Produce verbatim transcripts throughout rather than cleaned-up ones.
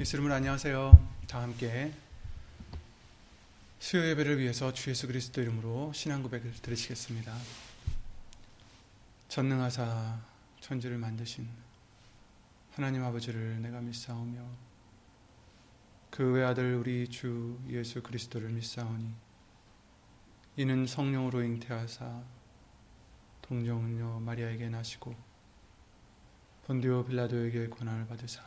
예수 여러분 안녕하세요. 다 함께 수요 예배를 위해서 주 예수 그리스도 이름으로 신앙 고백을 드리시겠습니다. 전능하사 천지를 만드신 하나님 아버지를 내가 믿사오며 그 외아들 우리 주 예수 그리스도를 믿사오니 이는 성령으로 잉태하사 동정녀 마리아에게 나시고 본디오 빌라도에게 고난을 받으사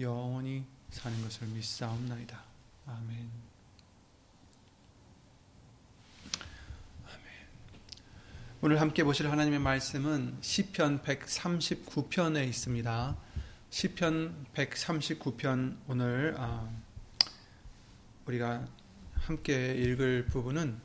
영원히 사는 것을 믿사옵나이다. 아멘. 오늘 함께 보실 하나님의 말씀은 시편 백삼십구 편에 있습니다. 시편 백삼십구 편 오늘 우리가 함께 읽을 부분은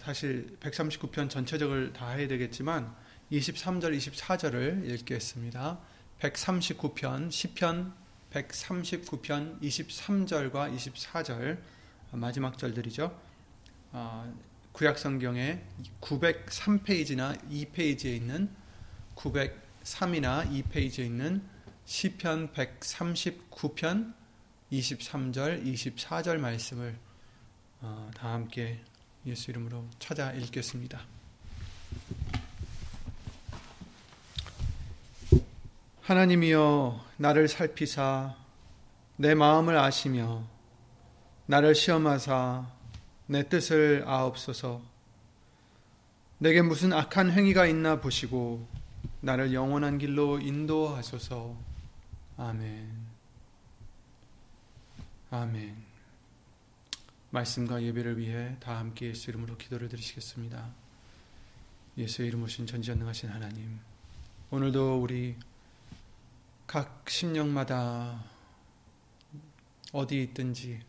사실 백삼십구 편 전체적을 다 해야 되겠지만 이십삼 절 이십사 절을 읽겠습니다. 백삼십구 편 시편 백삼십구 편 이십삼 절과 이십사 절 마지막 절들이죠. 구약성경의 구백삼 페이지나 이 페이지에 있는 구백삼이나 이 페이지에 있는 시편 백삼십구 편 이십삼 절, 이십사 절 말씀을 다 함께 예수 이름으로 찾아 읽겠습니다. 하나님이여 나를 살피사 내 마음을 아시며 나를 시험하사 내 뜻을 아옵소서. 내게 무슨 악한 행위가 있나 보시고 나를 영원한 길로 인도하소서. 아멘. 아멘. 말씀과 예배를 위해 다 함께 예수 이름으로 기도를 드리시겠습니다. 예수의 이름 오신 전지전능하신 하나님, 오늘도 우리 각 심령마다 어디 있든지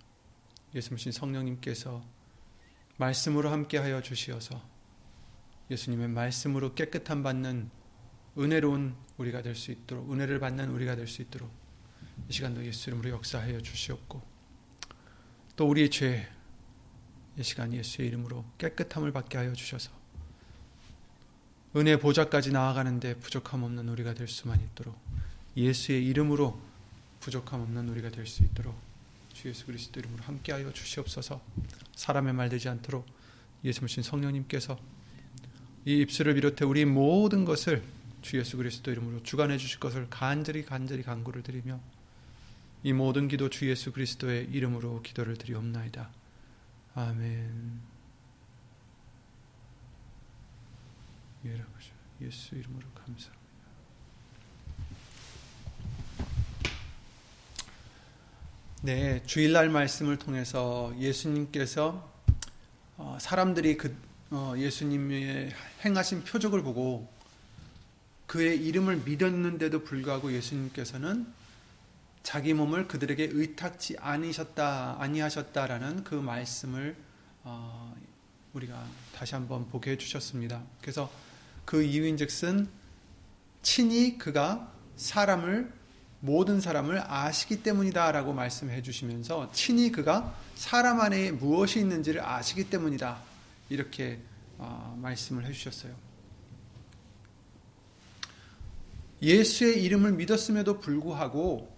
예수 오신 성령님께서 말씀으로 함께하여 주시어서 예수님의 말씀으로 깨끗함 받는 은혜로운 우리가 될 수 있도록, 은혜를 받는 우리가 될 수 있도록 이 시간도 예수 이름으로 역사하여 주시옵고, 또 우리의 죄 이 시간 예수의 이름으로 깨끗함을 받게 하여 주셔서 은혜 보좌까지 나아가는데 부족함 없는 우리가 될 수만 있도록, 예수의 이름으로 부족함 없는 우리가 될 수 있도록 주 예수 그리스도 이름으로 함께하여 주시옵소서. 사람의 말 되지 않도록 예수님이신 성령님께서 이 입술을 비롯해 우리 모든 것을 주 예수 그리스도 이름으로 주관해 주실 것을 간절히 간절히 간구를 드리며, 이 모든 기도 주 예수 그리스도의 이름으로 기도를 드리옵나이다. 아멘. 예수 이름으로 감사합니다. 네, 주일날 말씀을 통해서 예수님께서 어, 사람들이 그 어, 예수님의 행하신 표적을 보고 그의 이름을 믿었는데도 불구하고 예수님께서는 자기 몸을 그들에게 의탁치 아니셨다, 아니하셨다라는 그 말씀을 어, 우리가 다시 한번 보게 해주셨습니다. 그래서 그 이유인즉슨 친히 그가 사람을 모든 사람을 아시기 때문이다 라고 말씀해 주시면서, 친히 그가 사람 안에 무엇이 있는지를 아시기 때문이다 이렇게 어, 말씀을 해주셨어요. 예수의 이름을 믿었음에도 불구하고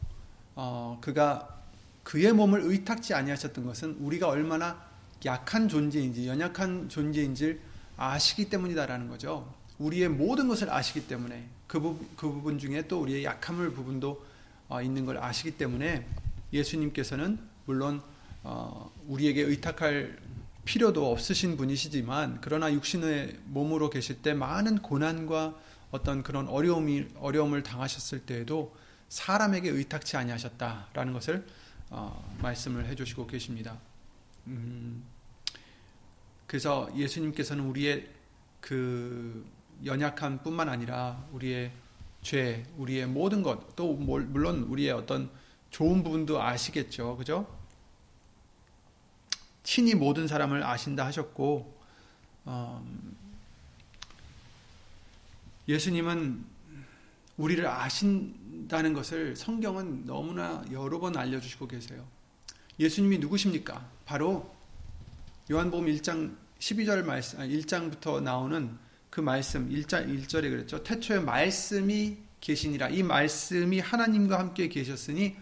어, 그가 그의 몸을 의탁지 아니하셨던 것은 우리가 얼마나 약한 존재인지, 연약한 존재인지를 아시기 때문이다 라는 거죠. 우리의 모든 것을 아시기 때문에 그, 부, 그 부분 중에 또 우리의 약함을 부분도 어, 있는 걸 아시기 때문에 예수님께서는 물론 어, 우리에게 의탁할 필요도 없으신 분이시지만, 그러나 육신의 몸으로 계실 때 많은 고난과 어떤 그런 어려움이, 어려움을 당하셨을 때에도 사람에게 의탁치 아니하셨다라는 것을 어, 말씀을 해주시고 계십니다. 음, 그래서 예수님께서는 우리의 그 연약함뿐만 아니라 우리의 죄, 우리의 모든 것, 또 물론 우리의 어떤 좋은 부분도 아시겠죠. 그죠? 친히 모든 사람을 아신다 하셨고, 어, 예수님은 우리를 아신다는 것을 성경은 너무나 여러 번 알려주시고 계세요. 예수님이 누구십니까? 바로 요한복음 일 장 십이 절 말씀, 일 장부터 나오는 그 말씀, 일 장 일 절에 그랬죠. 태초에 말씀이 계시니라. 이 말씀이 하나님과 함께 계셨으니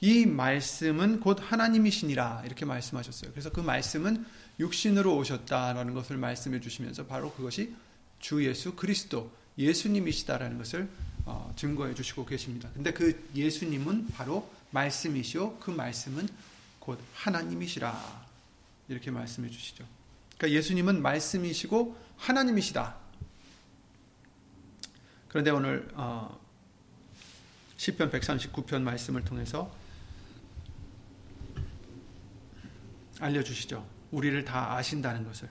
이 말씀은 곧 하나님이시니라. 이렇게 말씀하셨어요. 그래서 그 말씀은 육신으로 오셨다라는 것을 말씀해 주시면서 바로 그것이 주 예수 그리스도, 예수님이시다라는 것을 어, 증거해 주시고 계십니다. 근데 그 예수님은 바로 말씀이시오. 그 말씀은 곧 하나님이시라. 이렇게 말씀해 주시죠. 그러니까 예수님은 말씀이시고 하나님이시다. 그런데 오늘 어, 시편 백삼십구 편 말씀을 통해서 알려주시죠. 우리를 다 아신다는 것을.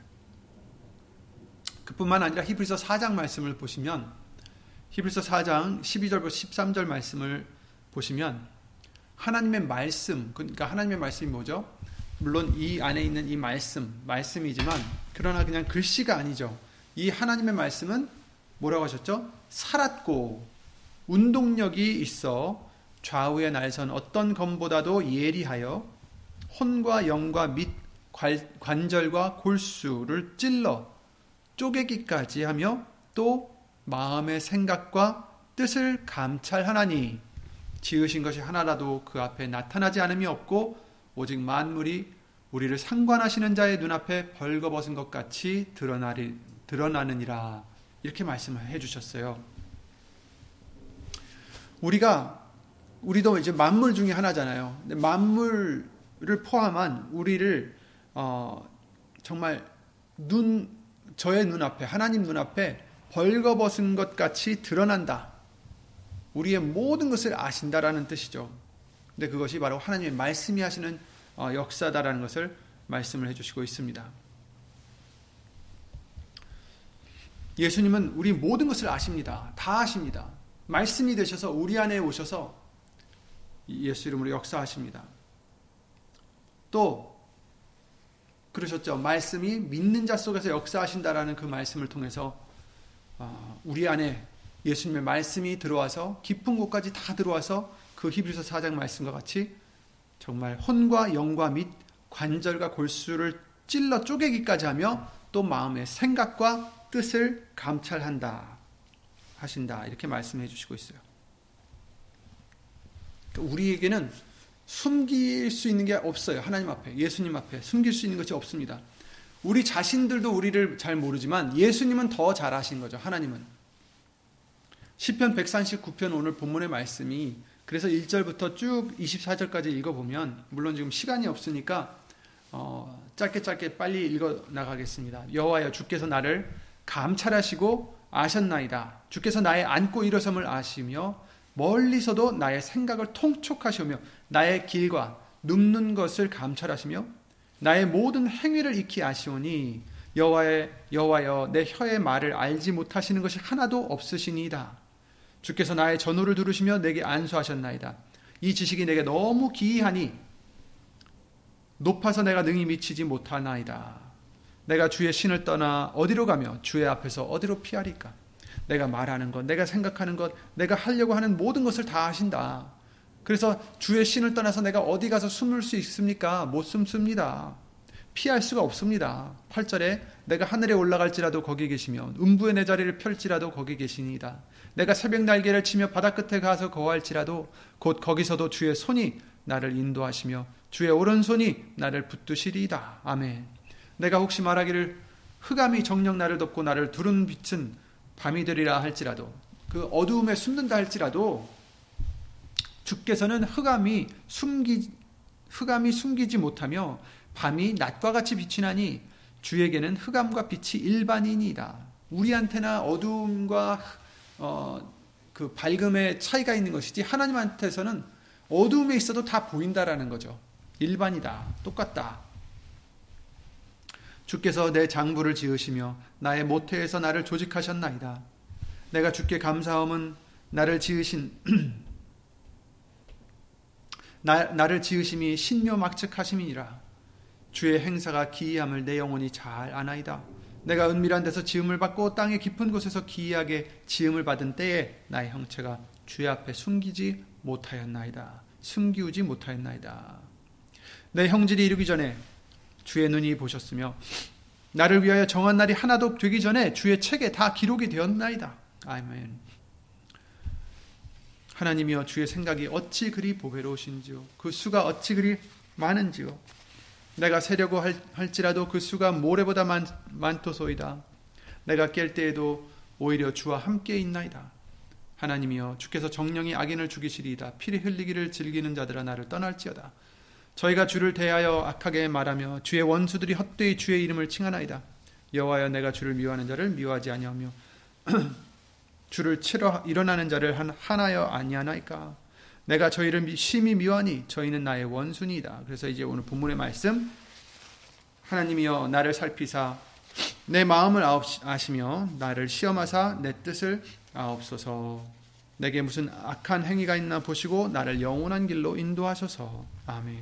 그뿐만 아니라 히브리서 사 장 말씀을 보시면, 히브리서 사 장 십이 절부터 십삼 절 말씀을 보시면 하나님의 말씀, 그러니까 하나님의 말씀이 뭐죠? 물론 이 안에 있는 이 말씀, 말씀이지만 그러나 그냥 글씨가 아니죠. 이 하나님의 말씀은 뭐라고 하셨죠? 살았고 운동력이 있어 좌우의 날선 어떤 검보다도 예리하여 혼과 영과 및 관절과 골수를 찔러 쪼개기까지 하며 또 마음의 생각과 뜻을 감찰하나니 지으신 것이 하나라도 그 앞에 나타나지 않음이 없고 오직 만물이 우리를 상관하시는 자의 눈앞에 벌거벗은 것 같이 드러나리, 드러나느니라. 이렇게 말씀을 해주셨어요. 우리가 우리도 이제 만물 중에 하나잖아요. 근데 만물을 포함한 우리를 어, 정말 눈 저의 눈앞에, 하나님 눈앞에 벌거벗은 것 같이 드러난다. 우리의 모든 것을 아신다라는 뜻이죠. 근데 그것이 바로 하나님의 말씀이 하시는 역사다라는 것을 말씀을 해주시고 있습니다. 예수님은 우리 모든 것을 아십니다. 다 아십니다. 말씀이 되셔서 우리 안에 오셔서 예수 이름으로 역사하십니다. 또 그러셨죠. 말씀이 믿는 자 속에서 역사하신다라는 그 말씀을 통해서 우리 안에 예수님의 말씀이 들어와서 깊은 곳까지 다 들어와서 그 히브리서 사 장 말씀과 같이 정말 혼과 영과 및 관절과 골수를 찔러 쪼개기까지 하며 또 마음의 생각과 뜻을 감찰한다 하신다 이렇게 말씀해 주시고 있어요. 우리에게는 숨길 수 있는 게 없어요. 하나님 앞에, 예수님 앞에 숨길 수 있는 것이 없습니다. 우리 자신들도 우리를 잘 모르지만 예수님은 더 잘 아시는 거죠. 하나님은. 시편 백삼십구 편 오늘 본문의 말씀이 그래서 일 절부터 쭉 이십사 절까지 읽어보면, 물론 지금 시간이 없으니까 어, 짧게 짧게 빨리 읽어나가겠습니다. 여호와여, 주께서 나를 감찰하시고 아셨나이다. 주께서 나의 앉고 일어섬을 아시며 멀리서도 나의 생각을 통촉하시며 나의 길과 눕는 것을 감찰하시며 나의 모든 행위를 익히 아시오니 여호와의 여호와여, 내 혀의 말을 알지 못하시는 것이 하나도 없으시니이다. 주께서 나의 전호를 들으시며 내게 안수하셨나이다. 이 지식이 내게 너무 기이하니 높아서 내가 능히 미치지 못하나이다. 내가 주의 신을 떠나 어디로 가며 주의 앞에서 어디로 피하리까? 내가 말하는 것, 내가 생각하는 것, 내가 하려고 하는 모든 것을 다 하신다. 그래서 주의 신을 떠나서 내가 어디 가서 숨을 수 있습니까? 못 숨습니다. 피할 수가 없습니다. 팔 절에 내가 하늘에 올라갈지라도 거기 계시며 음부의 내 자리를 펼지라도 거기 계시니이다. 내가 새벽 날개를 치며 바다 끝에 가서 거할지라도 곧 거기서도 주의 손이 나를 인도하시며 주의 오른손이 나를 붙드시리이다. 아멘. 내가 혹시 말하기를 흑암이 정녕 나를 덮고 나를 두른 빛은 밤이 되리라 할지라도, 그 어두움에 숨는다 할지라도 주께서는 흑암이 숨기 흑암이 숨기지 못하며 밤이 낮과 같이 비치나니 주에게는 흑암과 빛이 일반이니이다. 우리한테나 어두움과 어, 그 밝음의 차이가 있는 것이지 하나님한테서는 어두움에 있어도 다 보인다라는 거죠. 일반이다. 똑같다. 주께서 내 장부를 지으시며 나의 모태에서 나를 조직하셨나이다. 내가 주께 감사함은 나를 지으신 나, 나를 지으심이 신묘막측하심이니라. 주의 행사가 기이함을 내 영혼이 잘 아나이다. 내가 은밀한 데서 지음을 받고 땅의 깊은 곳에서 기이하게 지음을 받은 때에 나의 형체가 주의 앞에 숨기지 못하였나이다. 숨기우지 못하였나이다. 내 형질이 이르기 전에 주의 눈이 보셨으며 나를 위하여 정한 날이 하나도 되기 전에 주의 책에 다 기록이 되었나이다. 아멘. 하나님이여, 주의 생각이 어찌 그리 보배로우신지요. 그 수가 어찌 그리 많은지요. 내가 세려고 할지라도 그 수가 모래보다 많, 많도소이다. 내가 깰 때에도 오히려 주와 함께 있나이다. 하나님이여, 주께서 정령이 악인을 죽이시리이다. 피를 흘리기를 즐기는 자들아 나를 떠날지어다. 저희가 주를 대하여 악하게 말하며 주의 원수들이 헛되이 주의 이름을 칭하나이다. 여호와여, 내가 주를 미워하는 자를 미워하지 아니하며 주를 치러 일어나는 자를 하나여 아니하나이까. 내가 저희를 심히 미워하니 저희는 나의 원수니이다. 그래서 이제 오늘 본문의 말씀, 하나님이여 나를 살피사 내 마음을 아시며 나를 시험하사 내 뜻을 아옵소서. 내게 무슨 악한 행위가 있나 보시고 나를 영원한 길로 인도하소서. 아멘.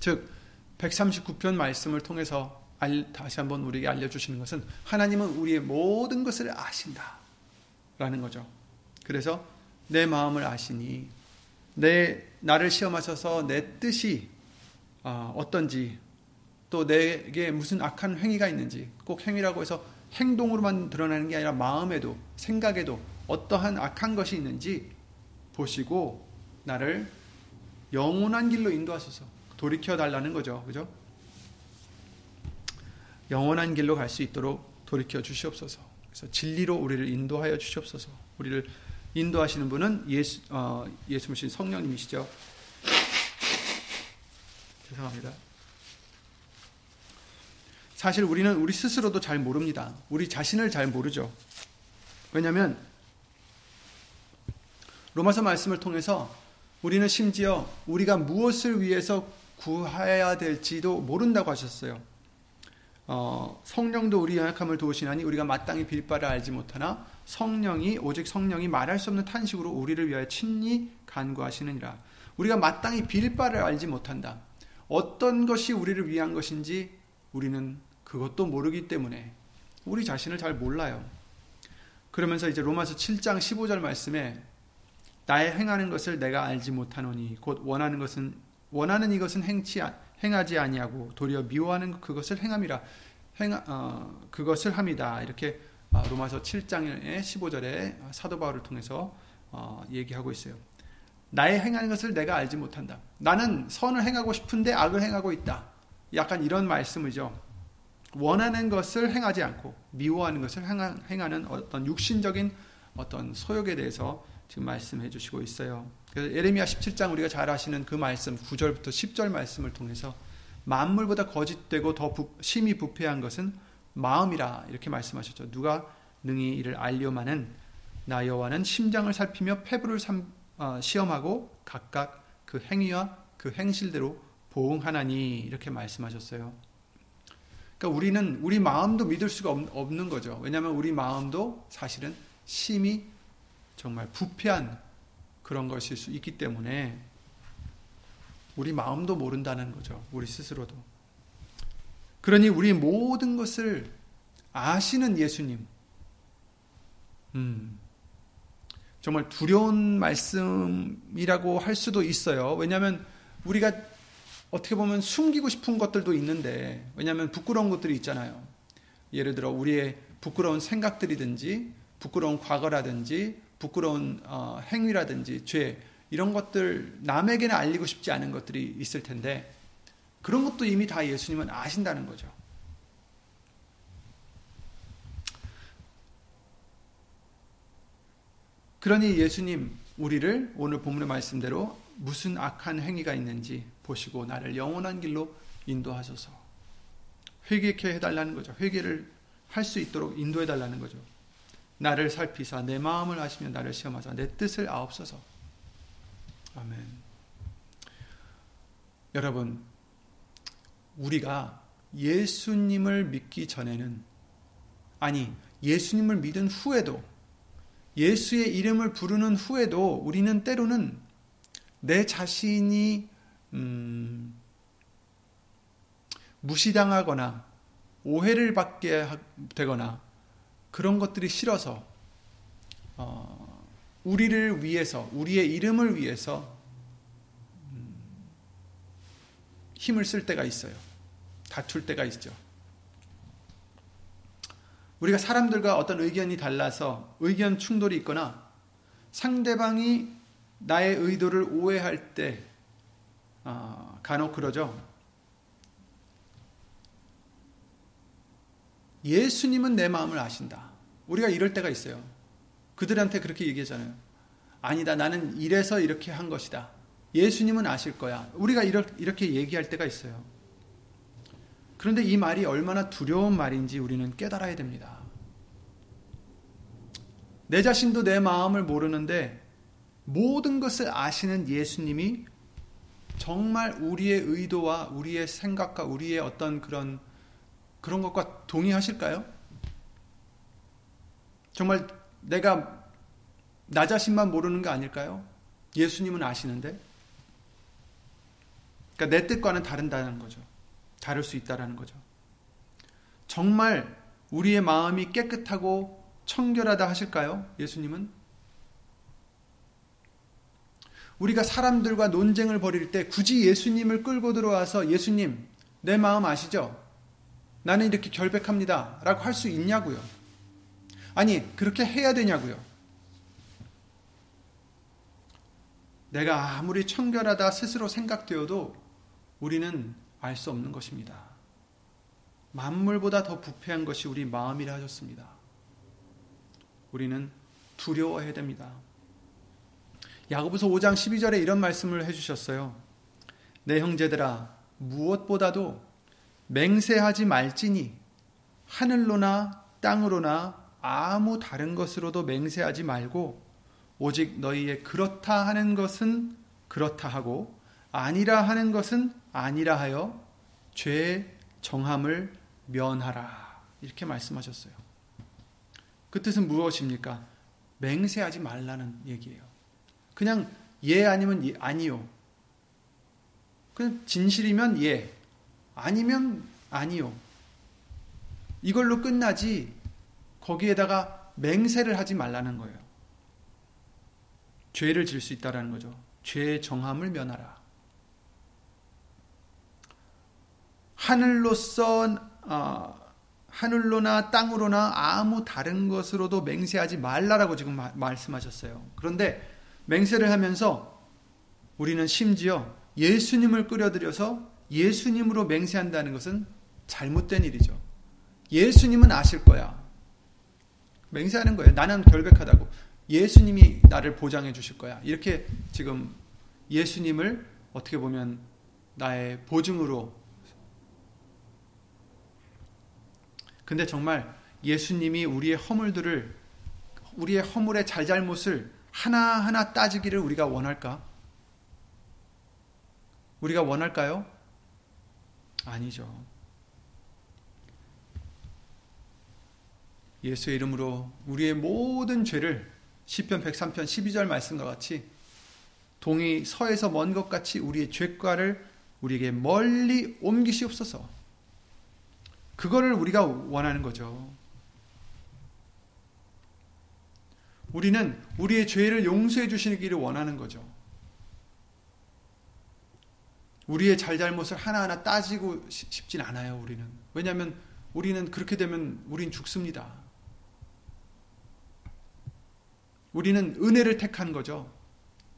즉 백삼십구 편 말씀을 통해서 다시 한번 우리에게 알려주시는 것은 하나님은 우리의 모든 것을 아신다 라는 거죠. 그래서 내 마음을 아시니 내 나를 시험하셔서 내 뜻이 어떤지, 또 내게 무슨 악한 행위가 있는지, 꼭 행위라고 해서 행동으로만 드러나는 게 아니라 마음에도 생각에도 어떠한 악한 것이 있는지 보시고 나를 영원한 길로 인도하셔서 돌이켜달라는 거죠. 그죠? 영원한 길로 갈 수 있도록 돌이켜 주시옵소서. 그래서 진리로 우리를 인도하여 주시옵소서. 우리를 인도하시는 분은 예수, 어, 예수님이신 성령님이시죠. 죄송합니다. 사실 우리는 우리 스스로도 잘 모릅니다. 우리 자신을 잘 모르죠. 왜냐하면 로마서 말씀을 통해서 우리는 심지어 우리가 무엇을 위해서 구해야 될지도 모른다고 하셨어요. 어, 성령도 우리 연약함을 도우시나니 우리가 마땅히 빌바를 알지 못하나 성령이 오직 성령이 말할 수 없는 탄식으로 우리를 위하여 친히 간구하시느니라. 우리가 마땅히 빌바를 알지 못한다. 어떤 것이 우리를 위한 것인지 우리는 그것도 모르기 때문에 우리 자신을 잘 몰라요. 그러면서 이제 로마서 칠 장 십오 절 말씀에 나의 행하는 것을 내가 알지 못하노니 곧 원하는 것은 원하는 이것은 행치 행하지 아니하고 도리어 미워하는 그것을 행함이라 행 어, 그것을 함이다. 이렇게 로마서 칠 장의 십오 절에 사도 바울을 통해서 어, 얘기하고 있어요. 나의 행하는 것을 내가 알지 못한다. 나는 선을 행하고 싶은데 악을 행하고 있다. 약간 이런 말씀이죠. 원하는 것을 행하지 않고 미워하는 것을 행하는 어떤 육신적인 어떤 소욕에 대해서 지금 말씀해 주시고 있어요. 그래서 예레미야 십칠 장 우리가 잘 아시는 그 말씀 구 절부터 십 절 말씀을 통해서 만물보다 거짓되고 더 부, 심히 부패한 것은 마음이라 이렇게 말씀하셨죠. 누가 능히 이를 알려마는 나 여호와는 심장을 살피며 폐부를 삼, 어, 시험하고 각각 그 행위와 그 행실대로 보응하나니 이렇게 말씀하셨어요. 그러니까 우리는 우리 마음도 믿을 수가 없는 거죠. 왜냐하면 우리 마음도 사실은 심히 정말 부패한 그런 것일 수 있기 때문에 우리 마음도 모른다는 거죠. 우리 스스로도. 그러니 우리 모든 것을 아시는 예수님. 음, 정말 두려운 말씀이라고 할 수도 있어요. 왜냐하면 우리가 어떻게 보면 숨기고 싶은 것들도 있는데, 왜냐하면 부끄러운 것들이 있잖아요. 예를 들어 우리의 부끄러운 생각들이든지 부끄러운 과거라든지 부끄러운 어, 행위라든지 죄, 이런 것들 남에게는 알리고 싶지 않은 것들이 있을 텐데 그런 것도 이미 다 예수님은 아신다는 거죠. 그러니 예수님 우리를 오늘 본문의 말씀대로 무슨 악한 행위가 있는지 보시고 나를 영원한 길로 인도하셔서 회개케 해달라는 거죠. 회개를 할 수 있도록 인도해달라는 거죠. 나를 살피사 내 마음을 아시며 나를 시험하사 내 뜻을 아옵소서. 아멘. 여러분, 우리가 예수님을 믿기 전에는, 아니 예수님을 믿은 후에도 예수의 이름을 부르는 후에도 우리는 때로는 내 자신이 음, 무시당하거나 오해를 받게 되거나 그런 것들이 싫어서 어, 우리를 위해서, 우리의 이름을 위해서 음, 힘을 쓸 때가 있어요. 다툴 때가 있죠. 우리가 사람들과 어떤 의견이 달라서 의견 충돌이 있거나 상대방이 나의 의도를 오해할 때 어, 간혹 그러죠. 예수님은 내 마음을 아신다. 우리가 이럴 때가 있어요. 그들한테 그렇게 얘기하잖아요. 아니다, 나는 이래서 이렇게 한 것이다. 예수님은 아실 거야. 우리가 이렇게 얘기할 때가 있어요. 그런데 이 말이 얼마나 두려운 말인지 우리는 깨달아야 됩니다. 내 자신도 내 마음을 모르는데 모든 것을 아시는 예수님이 정말 우리의 의도와 우리의 생각과 우리의 어떤 그런 그런 것과 동의하실까요? 정말 내가 나 자신만 모르는 거 아닐까요? 예수님은 아시는데. 그러니까 내 뜻과는 다른다는 거죠. 다를 수 있다라는 거죠. 정말 우리의 마음이 깨끗하고 청결하다 하실까요? 예수님은? 우리가 사람들과 논쟁을 벌일 때 굳이 예수님을 끌고 들어와서 예수님, 내 마음 아시죠? 나는 이렇게 결백합니다. 라고 할 수 있냐고요. 아니, 그렇게 해야 되냐고요. 내가 아무리 청결하다 스스로 생각되어도 우리는 알 수 없는 것입니다. 만물보다 더 부패한 것이 우리 마음이라 하셨습니다. 우리는 두려워해야 됩니다. 야고보서 오 장 십이 절에 이런 말씀을 해주셨어요. 내 형제들아, 무엇보다도 맹세하지 말지니 하늘로나 땅으로나 아무 다른 것으로도 맹세하지 말고 오직 너희의 그렇다 하는 것은 그렇다 하고 아니라 하는 것은 아니라 하여 죄의 정함을 면하라. 이렇게 말씀하셨어요. 그 뜻은 무엇입니까? 맹세하지 말라는 얘기예요. 그냥 예 아니면 예, 아니요. 그냥 진실이면 예. 아니면 아니요. 이걸로 끝나지 거기에다가 맹세를 하지 말라는 거예요. 죄를 질 수 있다라는 거죠. 죄의 정함을 면하라. 하늘로서 어, 하늘로나 땅으로나 아무 다른 것으로도 맹세하지 말라라고 지금 마, 말씀하셨어요. 그런데 맹세를 하면서 우리는 심지어 예수님을 끌어들여서 예수님으로 맹세한다는 것은 잘못된 일이죠. 예수님은 아실 거야. 맹세하는 거예요. 나는 결백하다고. 예수님이 나를 보장해 주실 거야. 이렇게 지금 예수님을 어떻게 보면 나의 보증으로. 근데 정말 예수님이 우리의 허물들을, 우리의 허물의 잘잘못을 하나하나 따지기를 우리가 원할까? 우리가 원할까요? 아니죠. 예수의 이름으로 우리의 모든 죄를 시편 백삼 편 십이 절 말씀과 같이 동이 서에서 먼 것 같이 우리의 죄과를 우리에게 멀리 옮기시옵소서. 그거를 우리가 원하는 거죠. 우리는 우리의 죄를 용서해 주시기를 원하는 거죠. 우리의 잘잘못을 하나하나 따지고 싶진 않아요. 우리는. 왜냐하면 우리는 그렇게 되면 우린 죽습니다. 우리는 은혜를 택한 거죠.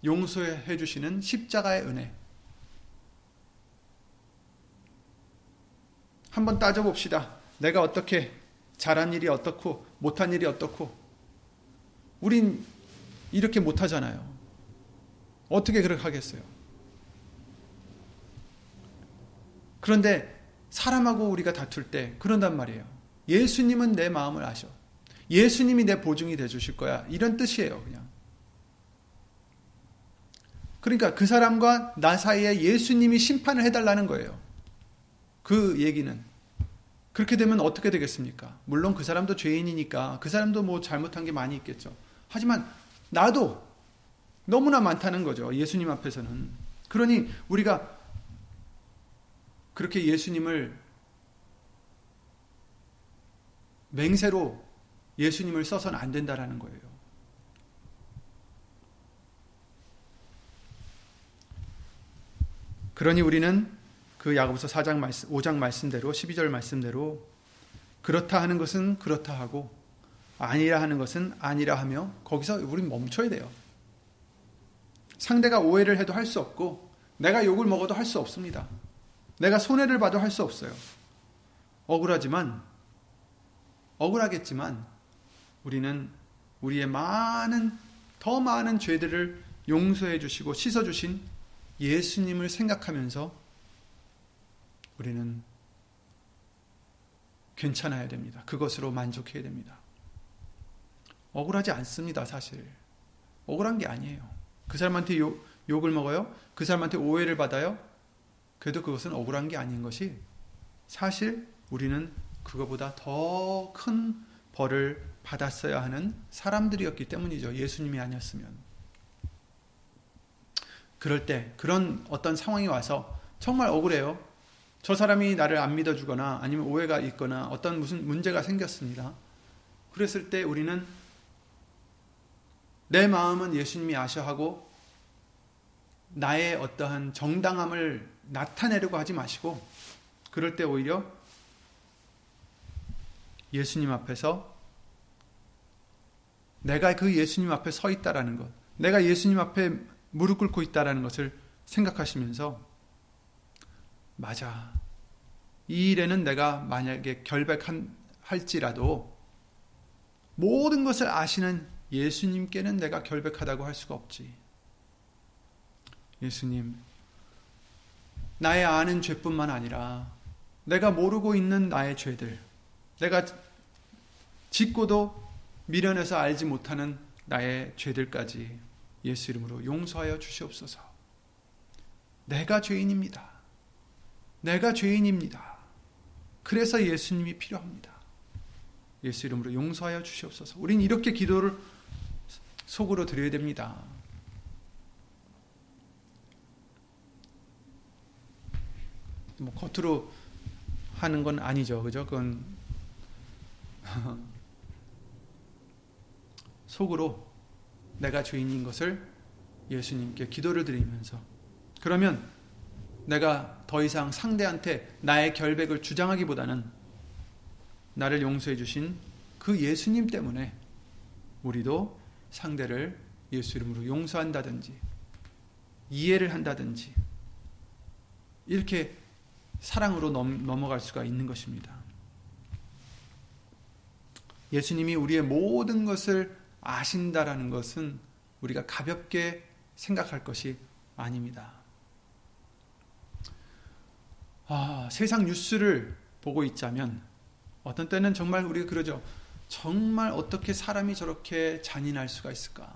용서해 주시는 십자가의 은혜. 한번 따져봅시다. 내가 어떻게 잘한 일이 어떻고 못한 일이 어떻고. 우린 이렇게 못하잖아요. 어떻게 그렇게 하겠어요? 그런데 사람하고 우리가 다툴 때 그런단 말이에요. 예수님은 내 마음을 아셔. 예수님이 내 보증이 돼주실 거야. 이런 뜻이에요. 그냥. 그러니까 그 사람과 나 사이에 예수님이 심판을 해달라는 거예요. 그 얘기는. 그렇게 되면 어떻게 되겠습니까? 물론 그 사람도 죄인이니까 그 사람도 뭐 잘못한 게 많이 있겠죠. 하지만 나도 너무나 많다는 거죠. 예수님 앞에서는. 그러니 우리가 그렇게 예수님을 맹세로 예수님을 써서는 안 된다라는 거예요. 그러니 우리는 그 야고보서 사 장 말씀, 오 장 말씀대로 십이 절 말씀대로 그렇다 하는 것은 그렇다 하고 아니라 하는 것은 아니라 하며 거기서 우린 멈춰야 돼요. 상대가 오해를 해도 할 수 없고 내가 욕을 먹어도 할 수 없습니다. 내가 손해를 봐도 할 수 없어요. 억울하지만 억울하겠지만 우리는 우리의 많은 더 많은 죄들을 용서해 주시고 씻어 주신 예수님을 생각하면서 우리는 괜찮아야 됩니다. 그것으로 만족해야 됩니다. 억울하지 않습니다. 사실 억울한 게 아니에요. 그 사람한테 욕, 욕을 먹어요? 그 사람한테 오해를 받아요? 그래도 그것은 억울한 게 아닌 것이 사실 우리는 그거보다 더 큰 벌을 받았어야 하는 사람들이었기 때문이죠. 예수님이 아니었으면. 그럴 때 그런 어떤 상황이 와서 정말 억울해요. 저 사람이 나를 안 믿어주거나 아니면 오해가 있거나 어떤 무슨 문제가 생겼습니다. 그랬을 때 우리는 내 마음은 예수님이 아셔 하고 나의 어떠한 정당함을 나타내려고 하지 마시고 그럴 때 오히려 예수님 앞에서 내가 그 예수님 앞에 서 있다라는 것, 내가 예수님 앞에 무릎 꿇고 있다라는 것을 생각하시면서 맞아, 이 일에는 내가 만약에 결백할지라도 모든 것을 아시는 예수님께는 내가 결백하다고 할 수가 없지. 예수님, 나의 아는 죄뿐만 아니라 내가 모르고 있는 나의 죄들, 내가 짓고도 미련해서 알지 못하는 나의 죄들까지 예수 이름으로 용서하여 주시옵소서. 내가 죄인입니다. 내가 죄인입니다. 그래서 예수님이 필요합니다. 예수 이름으로 용서하여 주시옵소서. 우린 이렇게 기도를 속으로 드려야 됩니다. 뭐 겉으로 하는 건 아니죠. 그죠? 그건 속으로 내가 죄인인 것을 예수님께 기도를 드리면서 그러면 내가 더 이상 상대한테 나의 결백을 주장하기보다는 나를 용서해 주신 그 예수님 때문에 우리도 상대를 예수 이름으로 용서한다든지 이해를 한다든지 이렇게 사랑으로 넘, 넘어갈 수가 있는 것입니다. 예수님이 우리의 모든 것을 아신다라는 것은 우리가 가볍게 생각할 것이 아닙니다. 아, 세상 뉴스를 보고 있자면 어떤 때는 정말 우리가 그러죠. 정말 어떻게 사람이 저렇게 잔인할 수가 있을까?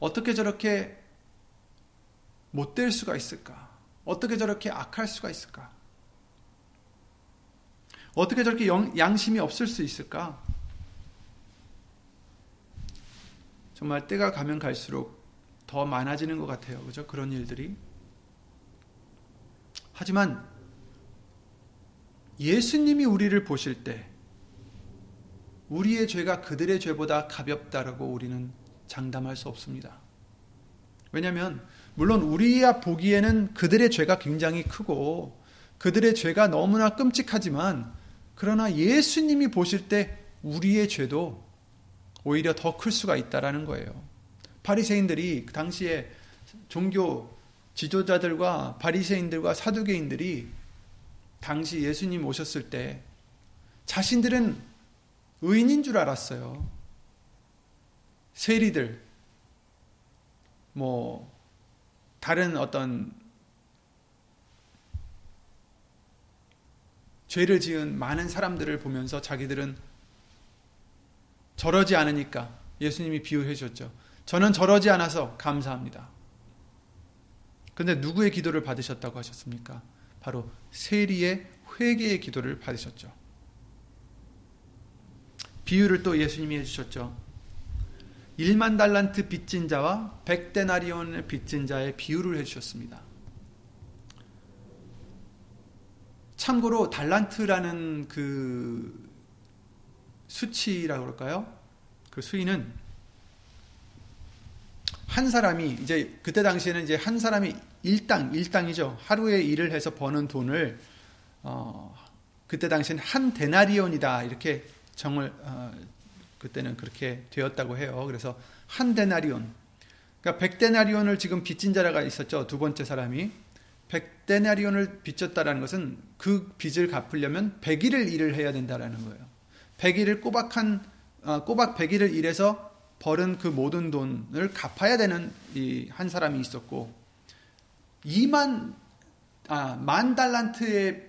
어떻게 저렇게 못될 수가 있을까? 어떻게 저렇게 악할 수가 있을까? 어떻게 저렇게 영, 양심이 없을 수 있을까? 정말 때가 가면 갈수록 더 많아지는 것 같아요. 그죠? 그런 일들이. 하지만 예수님이 우리를 보실 때 우리의 죄가 그들의 죄보다 가볍다라고 우리는 장담할 수 없습니다. 왜냐하면 물론 우리야 보기에는 그들의 죄가 굉장히 크고 그들의 죄가 너무나 끔찍하지만 그러나 예수님이 보실 때 우리의 죄도 오히려 더 클 수가 있다라는 거예요. 바리새인들이 그 당시에 종교 지도자들과 바리새인들과 사두개인들이 당시 예수님 오셨을 때 자신들은 의인인 줄 알았어요. 세리들, 뭐 다른 어떤 죄를 지은 많은 사람들을 보면서 자기들은 저러지 않으니까 예수님이 비유해 주셨죠. 저는 저러지 않아서 감사합니다. 그런데 누구의 기도를 받으셨다고 하셨습니까? 바로 세리의 회개의 기도를 받으셨죠. 비유를 또 예수님이 해주셨죠. 일만 달란트 빚진 자와 백 데나리온을 빚진 자의 비유를 해주셨습니다. 참고로 달란트라는 그 수치라고 그럴까요? 그 수위는 한 사람이 이제 그때 당시에는 이제 한 사람이 일당, 일당이죠. 하루에 일을 해서 버는 돈을 어, 그때 당시에는 한 데나리온이다 이렇게 정을 어, 그때는 그렇게 되었다고 해요. 그래서 한 데나리온, 그러니까 백 데나리온을 지금 빚진 자라가 있었죠. 두 번째 사람이 백 데나리온을 빚졌다라는 것은 그 빚을 갚으려면 백 일을 일을 해야 된다라는 거예요. 백 일을 꼬박한 어, 꼬박 백 일을 일해서 벌은 그 모든 돈을 갚아야 되는 이 한 사람이 있었고, 이만 아, 만 달란트의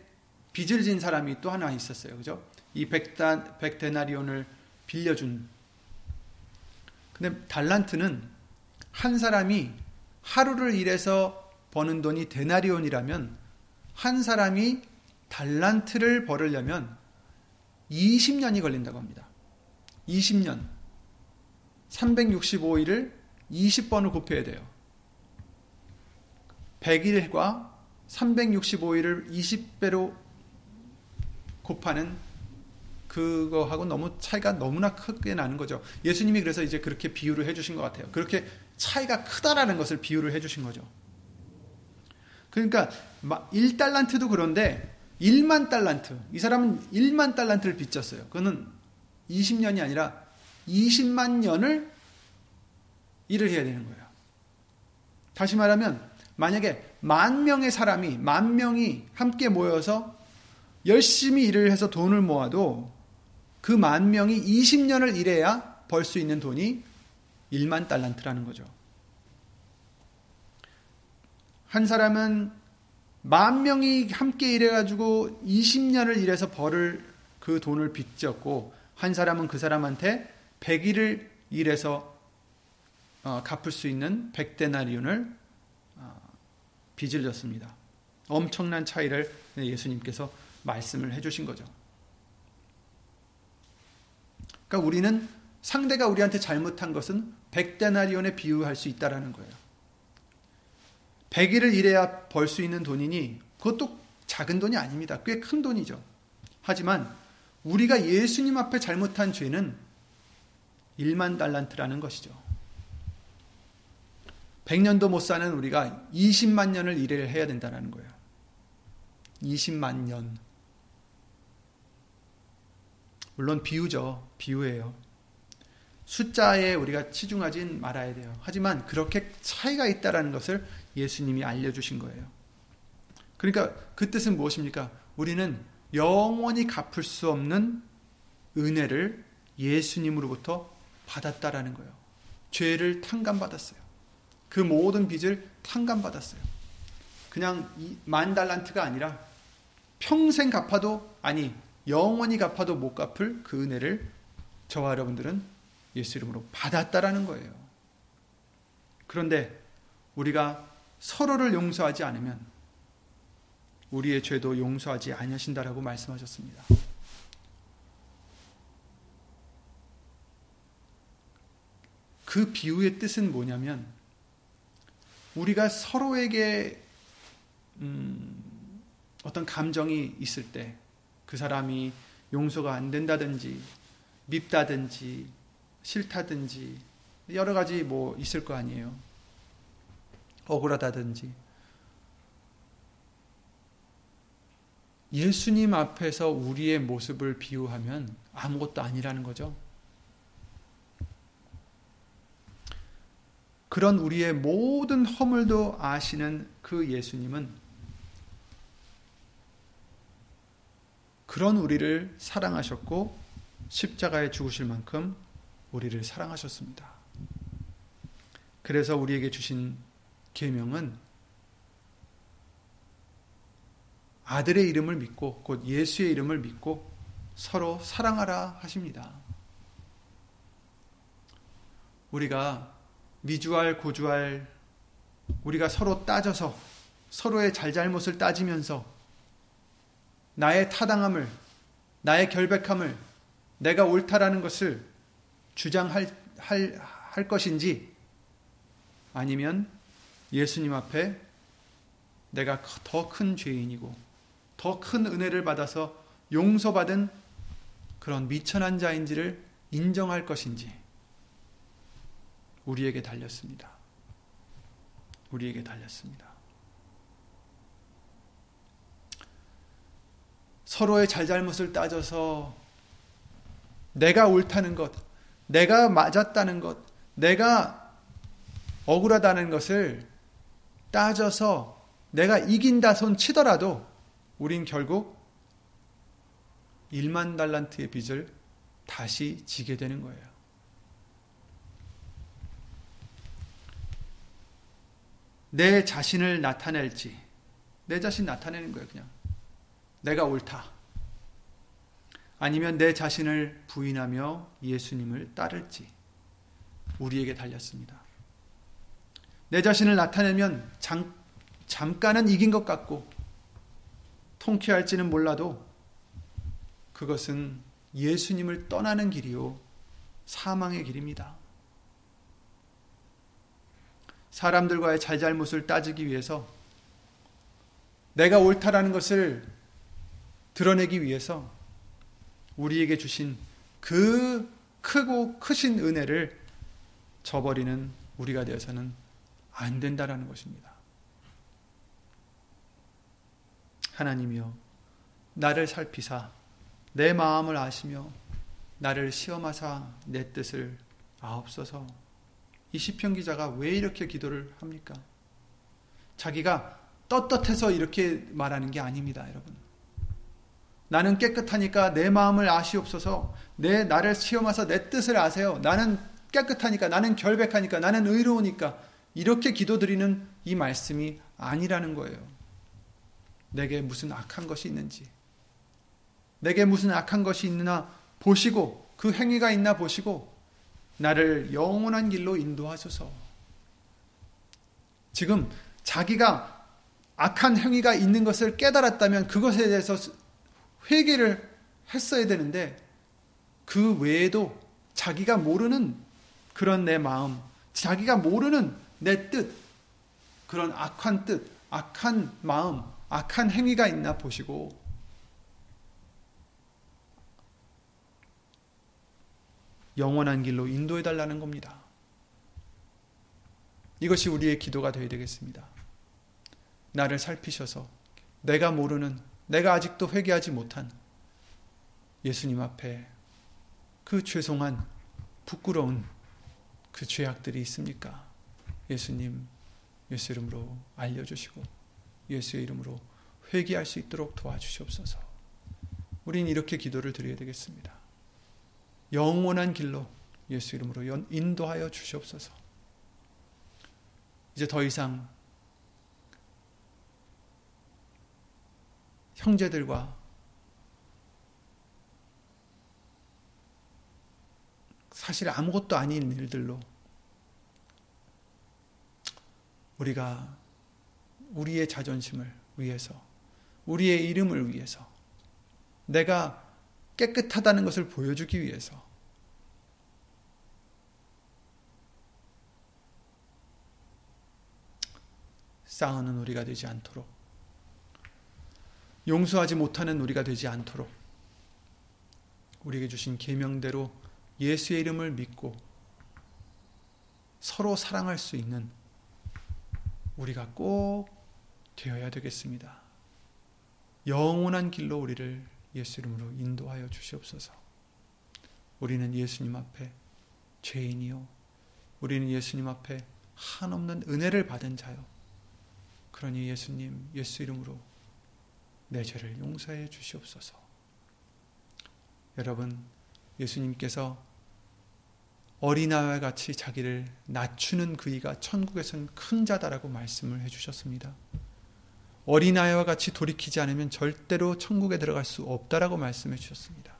빚을 진 사람이 또 하나 있었어요. 그죠? 이 백단 백 데나리온을 빌려준. 근데 달란트는 한 사람이 하루를 일해서 버는 돈이 데나리온이라면 한 사람이 달란트를 벌으려면 이십 년이 걸린다고 합니다. 이십 년. 삼백육십오 일을 이십 번을 곱해야 돼요. 백 일과 삼백육십오 일을 이십 배로 곱하는 그거하고 너무 차이가 너무나 크게 나는 거죠. 예수님이 그래서 이제 그렇게 비유를 해주신 것 같아요. 그렇게 차이가 크다라는 것을 비유를 해주신 거죠. 그러니까 일 달란트도 그런데 일만 달란트, 이 사람은 일만 달란트를 빚졌어요. 그거는 이십 년이 아니라 이십만 년을 일을 해야 되는 거예요. 다시 말하면 만약에 만 명의 사람이, 만 명이 함께 모여서 열심히 일을 해서 돈을 모아도 그 만 명이 이십 년을 일해야 벌 수 있는 돈이 일만 달란트라는 거죠. 한 사람은 만 명이 함께 일해가지고 이십 년을 일해서 벌을 그 돈을 빚졌고, 한 사람은 그 사람한테 백 일을 일해서 어, 갚을 수 있는 백 데나리온을 어, 빚을 졌습니다. 엄청난 차이를 예수님께서 말씀을 해주신 거죠. 그러니까 우리는 상대가 우리한테 잘못한 것은 백 데나리온에 비유할 수 있다라는 거예요. 백 일을 일해야 벌 수 있는 돈이니 그것도 작은 돈이 아닙니다. 꽤 큰 돈이죠. 하지만 우리가 예수님 앞에 잘못한 죄는 일만 달란트라는 것이죠. 백 년도 못 사는 우리가 이십만 년을 일을 해야 된다는 거예요. 이십만 년. 물론 비유죠. 비유예요. 숫자에 우리가 치중하진 말아야 돼요. 하지만 그렇게 차이가 있다는 것을 예수님이 알려주신 거예요. 그러니까 그 뜻은 무엇입니까? 우리는 영원히 갚을 수 없는 은혜를 예수님으로부터 받았다라는 거예요. 죄를 탕감받았어요. 그 모든 빚을 탕감받았어요. 그냥 만 달란트가 아니라 평생 갚아도, 아니 영원히 갚아도 못 갚을 그 은혜를 저와 여러분들은 예수 이름으로 받았다라는 거예요. 그런데 우리가 서로를 용서하지 않으면 우리의 죄도 용서하지 아니하신다라고 말씀하셨습니다. 그 비유의 뜻은 뭐냐면, 우리가 서로에게 음, 어떤 감정이 있을 때 그 사람이 용서가 안 된다든지 밉다든지 싫다든지 여러 가지 뭐 있을 거 아니에요. 억울하다든지. 예수님 앞에서 우리의 모습을 비유하면 아무것도 아니라는 거죠. 그런 우리의 모든 허물도 아시는 그 예수님은 그런 우리를 사랑하셨고 십자가에 죽으실 만큼 우리를 사랑하셨습니다. 그래서 우리에게 주신 계명은 아들의 이름을 믿고, 곧 예수의 이름을 믿고 서로 사랑하라 하십니다. 우리가 미주알 고주알, 우리가 서로 따져서 서로의 잘잘못을 따지면서 나의 타당함을, 나의 결백함을, 내가 옳다라는 것을 주장할 할, 할 것인지, 아니면 예수님 앞에 내가 더 큰 죄인이고 더 큰 은혜를 받아서 용서받은 그런 미천한 자인지를 인정할 것인지 우리에게 달렸습니다. 우리에게 달렸습니다. 서로의 잘잘못을 따져서 내가 옳다는 것, 내가 맞았다는 것, 내가 억울하다는 것을 따져서 내가 이긴다 손 치더라도 우린 결국 일만 달란트의 빚을 다시 지게 되는 거예요. 내 자신을 나타낼지, 내 자신 나타내는 거예요. 그냥 내가 옳다, 아니면 내 자신을 부인하며 예수님을 따를지 우리에게 달렸습니다. 내 자신을 나타내면 잠, 잠깐은 이긴 것 같고 통쾌할지는 몰라도 그것은 예수님을 떠나는 길이요 사망의 길입니다. 사람들과의 잘잘못을 따지기 위해서, 내가 옳다라는 것을 드러내기 위해서 우리에게 주신 그 크고 크신 은혜를 저버리는 우리가 되어서는 안 된다라는 것입니다. 하나님이여, 나를 살피사 내 마음을 아시며 나를 시험하사 내 뜻을 아옵소서. 이 시편 기자가 왜 이렇게 기도를 합니까? 자기가 떳떳해서 이렇게 말하는 게 아닙니다, 여러분. 나는 깨끗하니까 내 마음을 아시옵소서. 내 나를 시험하사 내 뜻을 아세요. 나는 깨끗하니까, 나는 결백하니까, 나는 의로우니까, 이렇게 기도드리는 이 말씀이 아니라는 거예요. 내게 무슨 악한 것이 있는지, 내게 무슨 악한 것이 있나 보시고, 그 행위가 있나 보시고 나를 영원한 길로 인도하소서. 지금 자기가 악한 행위가 있는 것을 깨달았다면 그것에 대해서 회개를 했어야 되는데, 그 외에도 자기가 모르는 그런 내 마음, 자기가 모르는 내 뜻, 그런 악한 뜻, 악한 마음, 악한 행위가 있나 보시고 영원한 길로 인도해달라는 겁니다. 이것이 우리의 기도가 되어야 되겠습니다. 나를 살피셔서 내가 모르는, 내가 아직도 회개하지 못한 예수님 앞에 그 죄송한, 부끄러운 그 죄악들이 있습니까? 예수님, 예수 이름으로 알려주시고 예수의 이름으로 회개할 수 있도록 도와주시옵소서. 우린 이렇게 기도를 드려야 되겠습니다. 영원한 길로 예수 이름으로 인도하여 주시옵소서. 이제 더 이상 형제들과 사실 아무것도 아닌 일들로 우리가 우리의 자존심을 위해서, 우리의 이름을 위해서, 내가 깨끗하다는 것을 보여주기 위해서 싸우는 우리가 되지 않도록, 용서하지 못하는 우리가 되지 않도록 우리에게 주신 계명대로 예수의 이름을 믿고 서로 사랑할 수 있는 우리가 꼭 되어야 되겠습니다. 영원한 길로 우리를 예수 이름으로 인도하여 주시옵소서. 우리는 예수님 앞에 죄인이요, 우리는 예수님 앞에 한없는 은혜를 받은 자요, 그러니 예수님, 예수 이름으로 내 죄를 용서해 주시옵소서. 여러분, 예수님께서 어린아이와 같이 자기를 낮추는 그이가 천국에선 큰 자다라고 말씀을 해주셨습니다. 어린아이와 같이 돌이키지 않으면 절대로 천국에 들어갈 수 없다라고 말씀해 주셨습니다.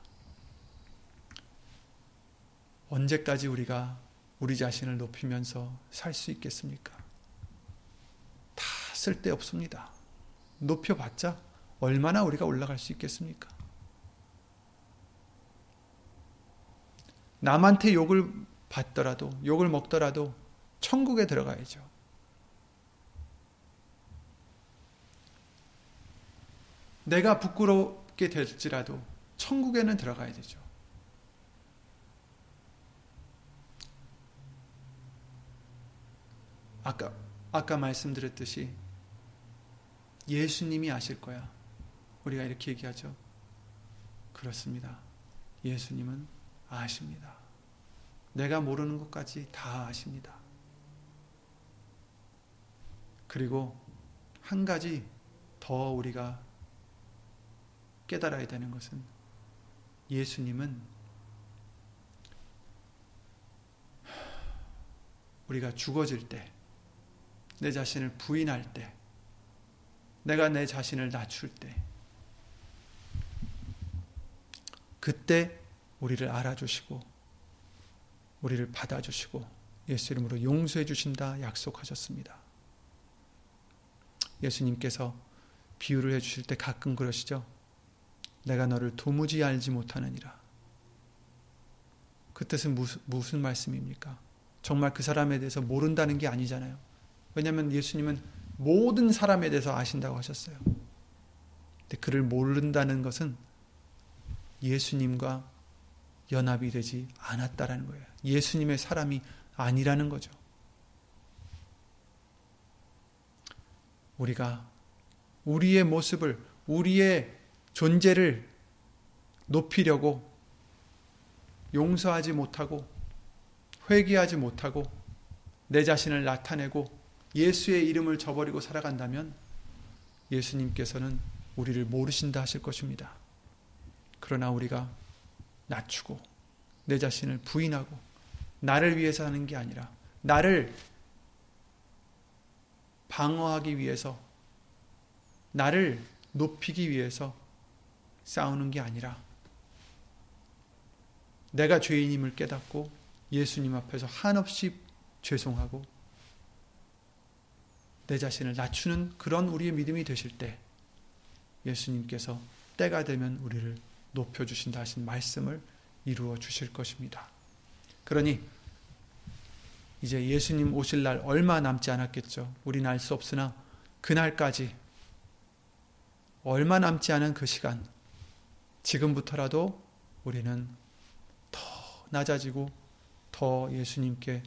언제까지 우리가 우리 자신을 높이면서 살 수 있겠습니까? 다 쓸데없습니다. 높여봤자 얼마나 우리가 올라갈 수 있겠습니까? 남한테 욕을 받더라도, 욕을 먹더라도 천국에 들어가야죠. 내가 부끄럽게 될지라도 천국에는 들어가야 되죠. 아까 아까 말씀드렸듯이 예수님이 아실 거야. 우리가 이렇게 얘기하죠. 그렇습니다. 예수님은 아십니다. 내가 모르는 것까지 다 아십니다. 그리고 한 가지 더 우리가 깨달아야 되는 것은 예수님은 우리가 죽어질 때, 내 자신을 부인할 때, 내가 내 자신을 낮출 때, 그때 우리를 알아주시고 우리를 받아주시고 예수 이름으로 용서해 주신다 약속하셨습니다. 예수님께서 비유를 해주실 때 가끔 그러시죠. 내가 너를 도무지 알지 못하느니라. 그 뜻은 무슨, 무슨 말씀입니까? 정말 그 사람에 대해서 모른다는 게 아니잖아요. 왜냐하면 예수님은 모든 사람에 대해서 아신다고 하셨어요. 근데 그를 모른다는 것은 예수님과 연합이 되지 않았다라는 거예요. 예수님의 사람이 아니라는 거죠. 우리가 우리의 모습을, 우리의 존재를 높이려고 용서하지 못하고 회개하지 못하고 내 자신을 나타내고 예수의 이름을 저버리고 살아간다면 예수님께서는 우리를 모르신다 하실 것입니다. 그러나 우리가 낮추고 내 자신을 부인하고 나를 위해서 하는 게 아니라 나를 방어하기 위해서, 나를 높이기 위해서 싸우는 게 아니라 내가 죄인임을 깨닫고 예수님 앞에서 한없이 죄송하고 내 자신을 낮추는 그런 우리의 믿음이 되실 때 예수님께서 때가 되면 우리를 높여주신다 하신 말씀을 이루어 주실 것입니다. 그러니 이제 예수님 오실 날 얼마 남지 않았겠죠. 우리는 알 수 없으나 그날까지 얼마 남지 않은 그 시간, 지금부터라도 우리는 더 낮아지고 더 예수님께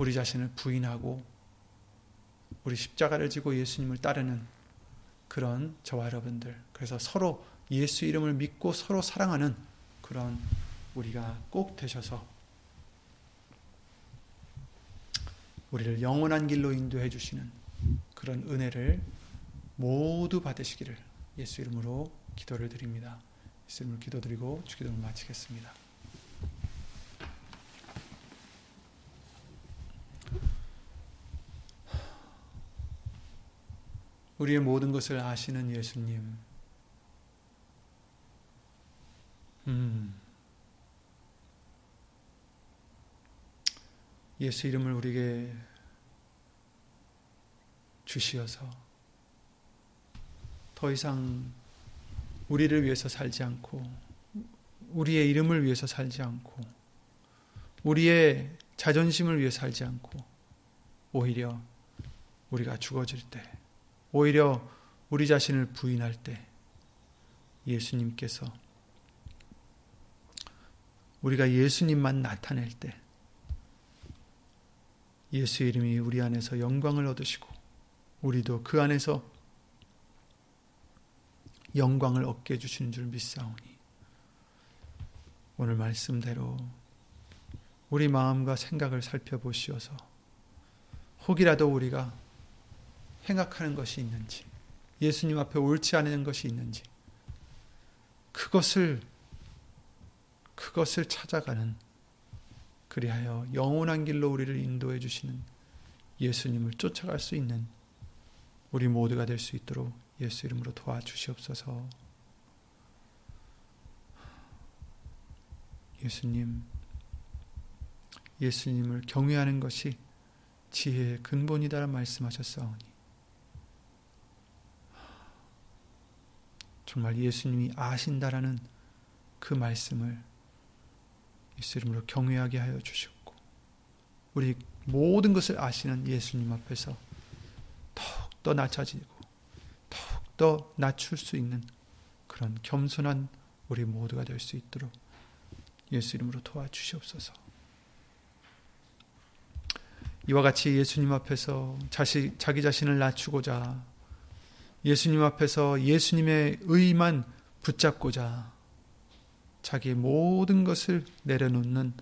우리 자신을 부인하고 우리 십자가를 지고 예수님을 따르는 그런 저와 여러분들, 그래서 서로 예수 이름을 믿고 서로 사랑하는 그런 우리가 꼭 되셔서 우리를 영원한 길로 인도해 주시는 그런 은혜를 모두 받으시기를 예수 이름으로 기도를 드립니다. 예수 이름으로 기도드리고 주기도를 마치겠습니다. 우리의 모든 것을 아시는 예수님, 음. 예수 이름을 우리에게 주시어서 더 이상 우리를 위해서 살지 않고 우리의 이름을 위해서 살지 않고 우리의 자존심을 위해서 살지 않고 오히려 우리가 죽어질 때, 오히려 우리 자신을 부인할 때 예수님께서, 우리가 예수님만 나타낼 때 예수 이름이 우리 안에서 영광을 얻으시고 우리도 그 안에서 영광을 얻게 해주시는 줄 믿사오니 오늘 말씀대로 우리 마음과 생각을 살펴보시어서 혹이라도 우리가 행악하는 것이 있는지, 예수님 앞에 옳지 않은 것이 있는지, 그것을 그것을 찾아가는, 그리하여 영원한 길로 우리를 인도해 주시는 예수님을 쫓아갈 수 있는 우리 모두가 될 수 있도록 예수 이름으로 도와주시옵소서. 예수님, 예수님을 경외하는 것이 지혜의 근본이다라 말씀하셨사오니 정말 예수님이 아신다라는 그 말씀을 예수 이름으로 경외하게 하여 주시옵고 우리 모든 것을 아시는 예수님 앞에서 더욱더 낮아지고 더욱더 낮출 수 있는 그런 겸손한 우리 모두가 될 수 있도록 예수 이름으로 도와주시옵소서. 이와 같이 예수님 앞에서 자시, 자기 자신을 낮추고자 예수님 앞에서 예수님의 의만 붙잡고자 자기의 모든 것을 내려놓는,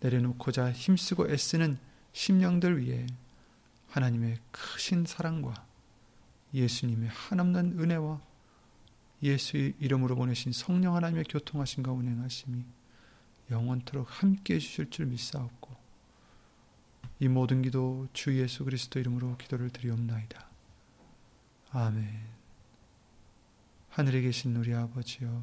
내려놓고자 힘쓰고 애쓰는 심령들 위해 하나님의 크신 사랑과 예수님의 한없는 은혜와 예수의 이름으로 보내신 성령 하나님의 교통하심과 운행하심이 영원토록 함께해 주실 줄 믿사옵고 이 모든 기도 주 예수 그리스도 이름으로 기도를 드리옵나이다. 아멘. 하늘에 계신 우리 아버지여,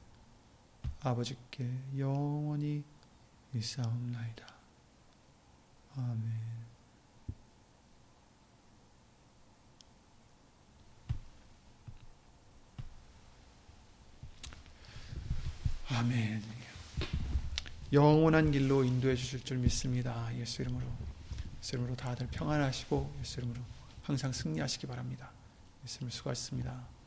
아버지께 영원히 있사옵나이다. 아멘. 아멘. 영원한 길로 인도해 주실 줄 믿습니다. 예수 이름으로, 예수 이름으로 다들 평안하시고 예수 이름으로 항상 승리하시기 바랍니다. 예수 이름으로 수고하셨습니다.